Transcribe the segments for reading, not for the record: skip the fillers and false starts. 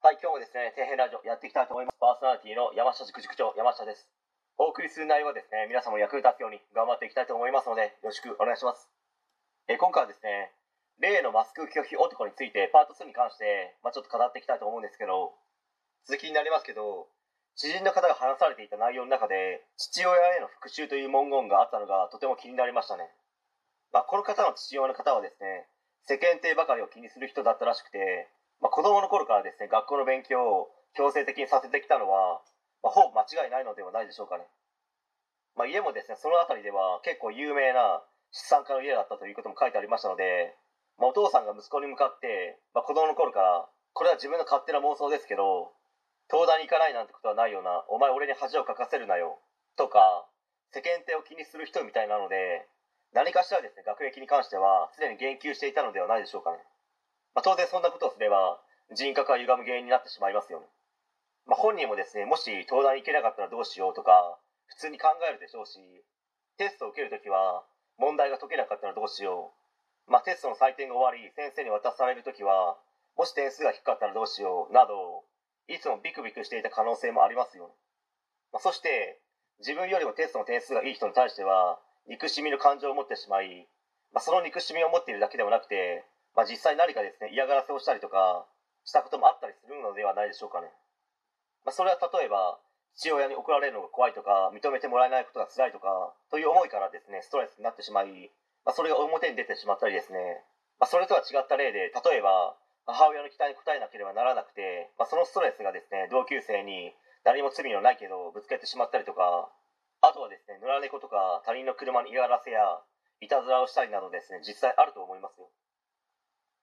はい、今日もですね、底辺ラジオやっていきたいと思います。パーソナリティの山下塾塾長、山下です。お送りする内容はですね、皆様の役に立つように頑張っていきたいと思いますので、よろしくお願いします。今回はですね、例のマスク拒否男についてパート2に関して、ちょっと語っていきたいと思うんですけど、続きになりますけど、知人の方が話されていた内容の中で、父親への復讐という文言があったのがとても気になりましたね。この方の父親の方はですね、世間体ばかりを気にする人だったらしくて、子供の頃からですね、学校の勉強を強制的にさせてきたのは、ほぼ間違いないのではないでしょうかね。家もですね、その辺りでは結構有名な資産家の家だったということも書いてありましたので、お父さんが息子に向かって、子供の頃から、これは自分の勝手な妄想ですけど、東大に行かないなんてことはないような、お前俺に恥をかかせるなよ、とか、世間体を気にする人みたいなので、何かしらですね、学歴に関しては、すでに言及していたのではないでしょうかね。当然そんなことをすれば人格が歪む原因になってしまいますよね。本人もですね、もし東大に行けなかったらどうしようとか普通に考えるでしょうし、テストを受けるときは問題が解けなかったらどうしよう、テストの採点が終わり先生に渡されるときはもし点数が低かったらどうしようなど、いつもビクビクしていた可能性もありますよね。そして自分よりもテストの点数がいい人に対しては憎しみの感情を持ってしまい、その憎しみを持っているだけではなくて、実際何かですね、嫌がらせをしたりとかしたこともあったりするのではないでしょうかね。それは例えば父親に怒られるのが怖いとか、認めてもらえないことが辛いとかという思いからですね、ストレスになってしまい、それが表に出てしまったりですね、それとは違った例で、例えば母親の期待に応えなければならなくて、そのストレスがですね、同級生に何も罪のないけどぶつけてしまったりとか、あとはですね、野良猫とか他人の車に嫌がらせやいたずらをしたりなどですね、実際あると思いますよ。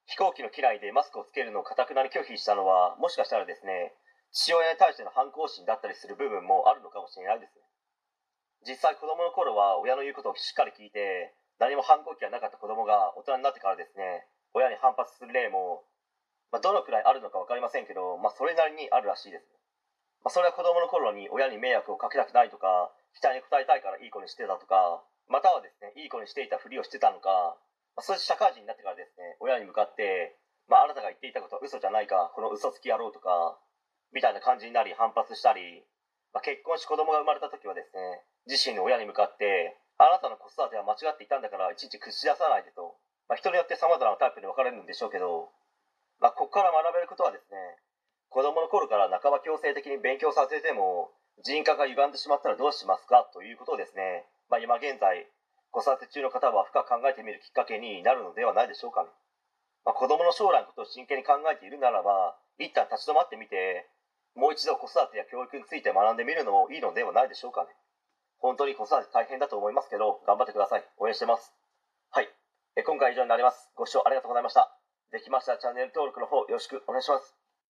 飛行機の機内でマスクをつけるのを頑なに拒否したのは、もしかしたらですね、父親に対しての反抗心だったりする部分もあるのかもしれないですね。実際子供の頃は親の言うことをしっかり聞いて、何も反抗期がなかった子供が大人になってからですね、親に反発する例も、どのくらいあるのか分かりませんけど、それなりにあるらしいですね。それは子供の頃に親に迷惑をかけたくないとか、期待に応えたいからいい子にしてたとか、またはですね、いい子にしていたふりをしてたのか、そして社会人になってからですね、親に向かって、あなたが言っていたことは嘘じゃないか、この嘘つき野郎とか、みたいな感じになり反発したり、結婚し子供が生まれた時はですね、自身の親に向かって、あなたの子育ては間違っていたんだから、いちいち口出さないでと、人によって様々なタイプに分かれるんでしょうけど、ここから学べることはですね、子供の頃から半ば強制的に勉強させても、人格が歪んでしまったらどうしますかということをですね、今現在、子育て中の方は深く考えてみるきっかけになるのではないでしょうかね。子供の将来のことを真剣に考えているならば、一旦立ち止まってみて、もう一度子育てや教育について学んでみるのもいいのではないでしょうかね。本当に子育て大変だと思いますけど、頑張ってください。応援してます。はい。今回は以上になります。ご視聴ありがとうございました。できましたらチャンネル登録の方よろしくお願いします。